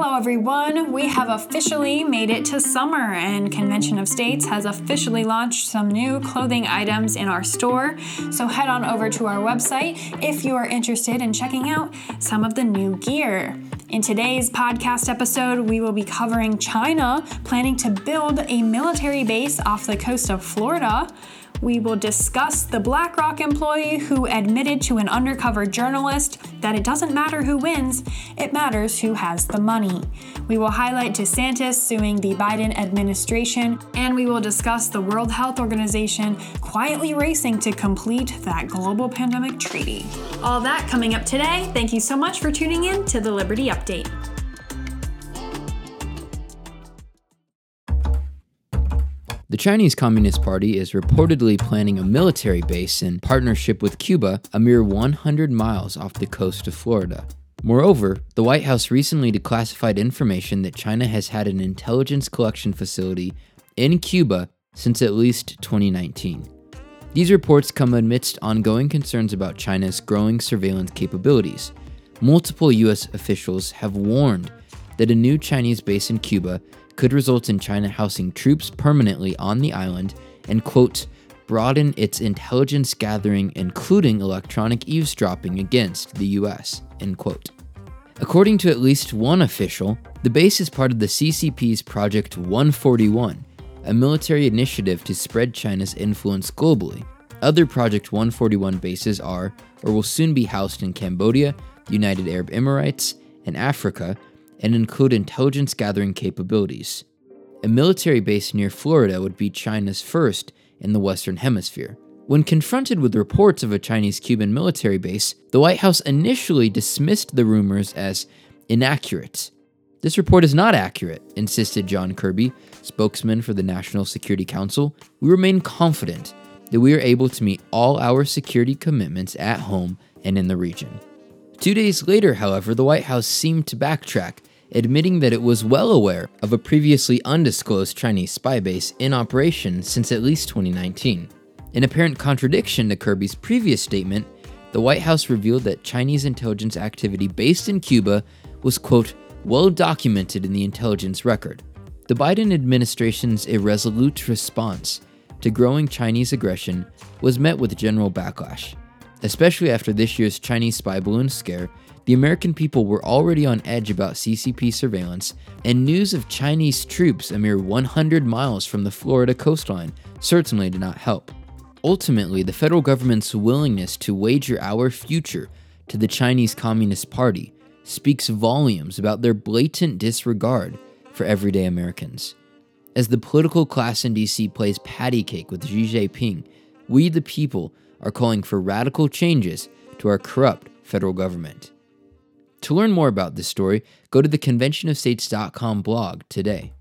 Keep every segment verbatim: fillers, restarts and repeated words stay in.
Hello, everyone. We have officially made it to summer, and Convention of States has officially launched some new clothing items in our store. So head on over to our website if you are interested in checking out some of the new gear. In today's podcast episode, we will be covering China planning to build a military base off the coast of Florida. We will discuss the BlackRock employee who admitted to an undercover journalist that it doesn't matter who wins, it matters who has the money. We will highlight DeSantis suing the Biden administration, and we will discuss the World Health Organization quietly racing to complete that global pandemic treaty. All that coming up today. Thank you so much for tuning in to The Liberty Update. The Chinese Communist Party is reportedly planning a military base in partnership with Cuba, a mere one hundred miles off the coast of Florida. Moreover, the White House recently declassified information that China has had an intelligence collection facility in Cuba since at least twenty nineteen. These reports come amidst ongoing concerns about China's growing surveillance capabilities. Multiple U S officials have warned that a new Chinese base in Cuba could result in China housing troops permanently on the island and, quote, broaden its intelligence gathering, including electronic eavesdropping against the U S, end quote. According to at least one official, the base is part of the C C P's Project one forty-one, a military initiative to spread China's influence globally. Other Project one forty-one bases are or will soon be housed in Cambodia, United Arab Emirates, and Africa, and include intelligence gathering capabilities. A military base near Florida would be China's first in the Western Hemisphere. When confronted with reports of a Chinese-Cuban military base, the White House initially dismissed the rumors as inaccurate. This report is not accurate, insisted John Kirby, spokesman for the National Security Council. We remain confident that we are able to meet all our security commitments at home and in the region. Two days later, however, the White House seemed to backtrack, admitting that it was well aware of a previously undisclosed Chinese spy base in operation since at least twenty nineteen. In apparent contradiction to Kirby's previous statement, the White House revealed that Chinese intelligence activity based in Cuba was, quote, well documented in the intelligence record. The Biden administration's irresolute response to growing Chinese aggression was met with general backlash. Especially after this year's Chinese spy balloon scare, the American people were already on edge about C C P surveillance, and news of Chinese troops a mere one hundred miles from the Florida coastline certainly did not help. Ultimately, the federal government's willingness to wager our future to the Chinese Communist Party speaks volumes about their blatant disregard for everyday Americans. As the political class in D C plays patty cake with Xi Jinping, we the people are calling for radical changes to our corrupt federal government. To learn more about this story, go to the convention of states dot com blog today.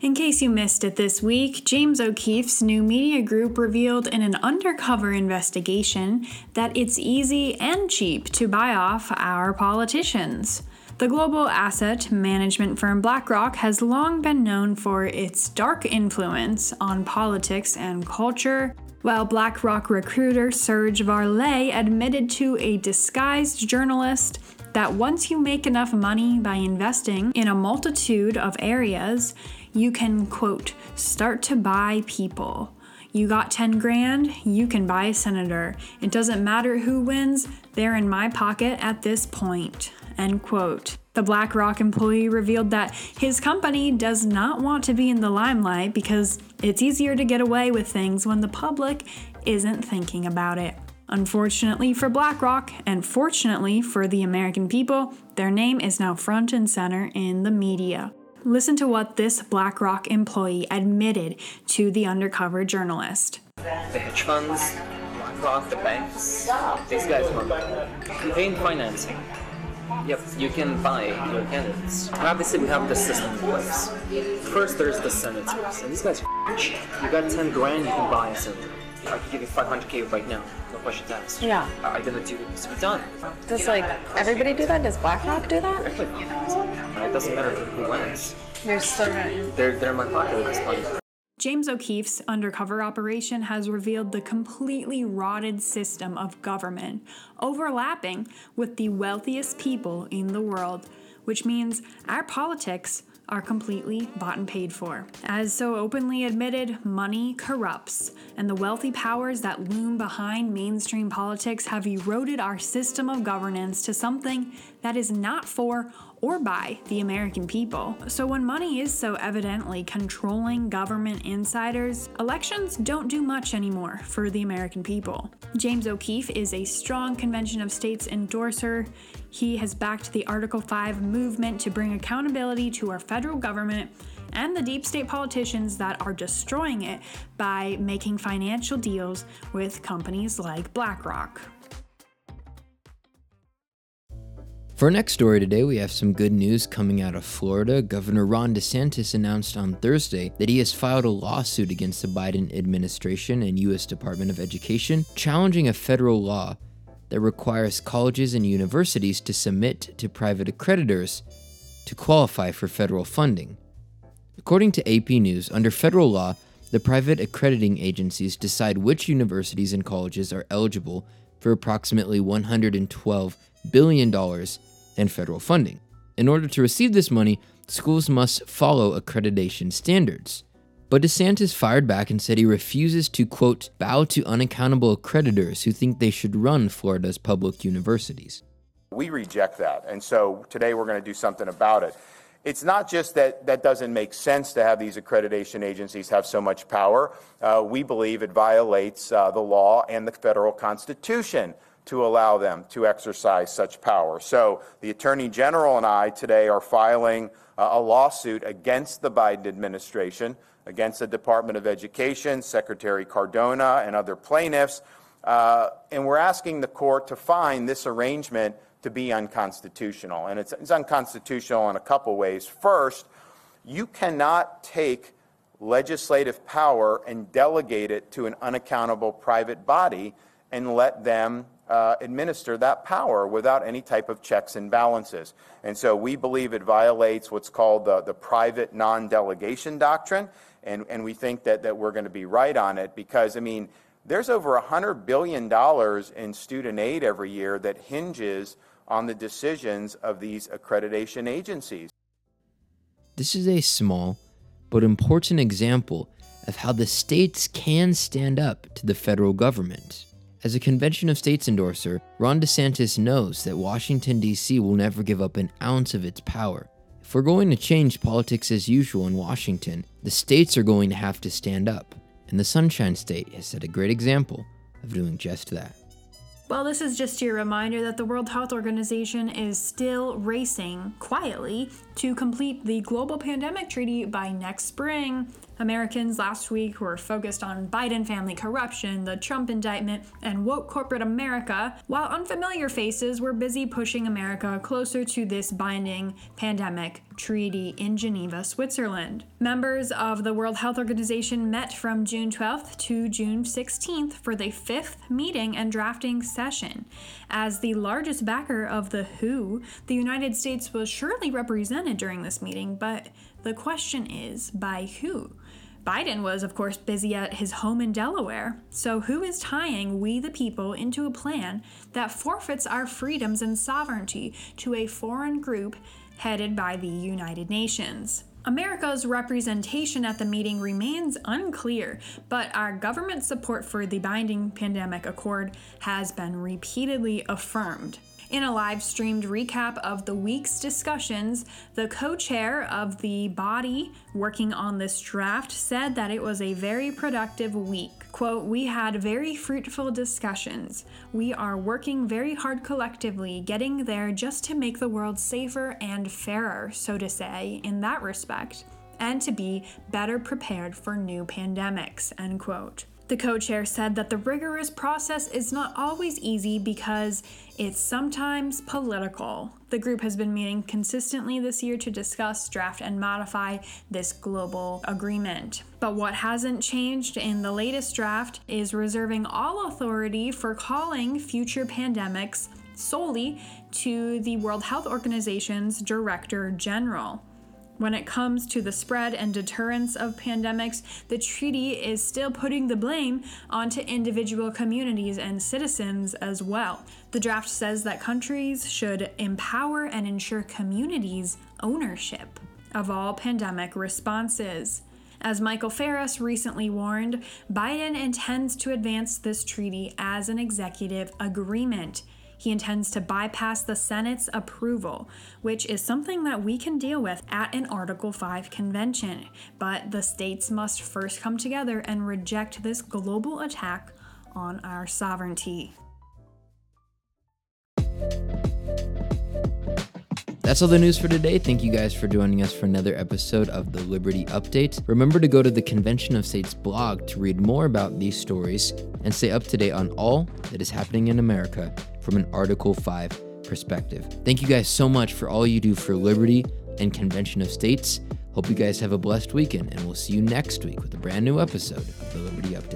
In case you missed it this week, James O'Keefe's new media group revealed in an undercover investigation that it's easy and cheap to buy off our politicians. The global asset management firm BlackRock has long been known for its dark influence on politics and culture, while BlackRock recruiter Serge Varley admitted to a disguised journalist that once you make enough money by investing in a multitude of areas, you can, quote, start to buy people. You got ten grand, you can buy a senator. It doesn't matter who wins, they're in my pocket at this point. End quote. The BlackRock employee revealed that his company does not want to be in the limelight because it's easier to get away with things when the public isn't thinking about it. Unfortunately for BlackRock, and fortunately for the American people, their name is now front and center in the media. Listen to what this BlackRock employee admitted to the undercover journalist. The hedge funds, BlackRock, the banks, these guys want campaign financing. Yep, you can buy your candidates. Obviously, we have the system in place. First, there's the senators, and these guys are cheap. You got ten grand, you can buy a senator. I could give you five hundred K right now, no questions asked. Yeah. Uh, I didn't do this, we're done. Does, you know, like, everybody do that? Does BlackRock do that? It doesn't matter who wins. They're still running. They're, they're my pocket at this point. James O'Keefe's undercover operation has revealed the completely rotted system of government, overlapping with the wealthiest people in the world, which means our politics are completely bought and paid for. As so openly admitted, money corrupts, and the wealthy powers that loom behind mainstream politics have eroded our system of governance to something that is not for or by the American people. So when money is so evidently controlling government insiders, elections don't do much anymore for the American people. James O'Keefe is a strong Convention of States endorser. He has backed the Article five movement to bring accountability to our federal government and the deep state politicians that are destroying it by making financial deals with companies like BlackRock. For our next story today, we have some good news coming out of Florida. Governor Ron DeSantis announced on Thursday that he has filed a lawsuit against the Biden administration and U S Department of Education, challenging a federal law that requires colleges and universities to submit to private accreditors to qualify for federal funding. According to A P News, under federal law, the private accrediting agencies decide which universities and colleges are eligible for approximately one hundred twelve billion dollars in federal funding. In order to receive this money, schools must follow accreditation standards. But DeSantis fired back and said he refuses to, quote, bow to unaccountable accreditors who think they should run Florida's public universities. We reject that, and so today we're going to do something about it. It's not just that that doesn't make sense to have these accreditation agencies have so much power. Uh, we believe it violates uh, the law and the federal Constitution to allow them to exercise such power. So the Attorney General and I today are filing uh, a lawsuit against the Biden administration, against the Department of Education, Secretary Cardona, and other plaintiffs. Uh, and we're asking the court to find this arrangement to be unconstitutional. And it's, it's unconstitutional in a couple ways. First, you cannot take legislative power and delegate it to an unaccountable private body and let them Uh, administer that power without any type of checks and balances. And so we believe it violates what's called the, the private non-delegation doctrine, and, and we think that, that we're going to be right on it because, I mean, there's over one hundred billion dollars in student aid every year that hinges on the decisions of these accreditation agencies. This is a small but important example of how the states can stand up to the federal government. As a Convention of States endorser, Ron DeSantis knows that Washington, D C will never give up an ounce of its power. If we're going to change politics as usual in Washington, the states are going to have to stand up. And the Sunshine State has set a great example of doing just that. Well, this is just your reminder that the World Health Organization is still racing quietly to complete the global pandemic treaty by next spring. Americans last week were focused on Biden family corruption, the Trump indictment, and woke corporate America, while unfamiliar faces were busy pushing America closer to this binding pandemic treaty in Geneva, Switzerland. Members of the World Health Organization met from June twelfth to June sixteenth for the fifth meeting and drafting session. As the largest backer of the W H O, the United States was surely represented during this meeting, but the question is, by who? Biden was, of course, busy at his home in Delaware. So who is tying we the people into a plan that forfeits our freedoms and sovereignty to a foreign group headed by the United Nations? America's representation at the meeting remains unclear, but our government support for the binding pandemic accord has been repeatedly affirmed. In a live-streamed recap of the week's discussions, the co-chair of the body working on this draft said that it was a very productive week. Quote, we had very fruitful discussions. We are working very hard collectively, getting there just to make the world safer and fairer, so to say, in that respect, and to be better prepared for new pandemics, end quote. The co-chair said that the rigorous process is not always easy because it's sometimes political. The group has been meeting consistently this year to discuss, draft, and modify this global agreement. But what hasn't changed in the latest draft is reserving all authority for calling future pandemics solely to the World Health Organization's Director General. When it comes to the spread and deterrence of pandemics, the treaty is still putting the blame onto individual communities and citizens as well. The draft says that countries should empower and ensure communities' ownership of all pandemic responses. As Michael Farris recently warned, Biden intends to advance this treaty as an executive agreement. He intends to bypass the Senate's approval, which is something that we can deal with at an Article five convention. But the states must first come together and reject this global attack on our sovereignty. That's all the news for today. Thank you guys for joining us for another episode of The Liberty Update. Remember to go to the Convention of States blog to read more about these stories and stay up to date on all that is happening in America from an Article five perspective. Thank you guys so much for all you do for Liberty and Convention of States. Hope you guys have a blessed weekend, and we'll see you next week with a brand new episode of The Liberty Update.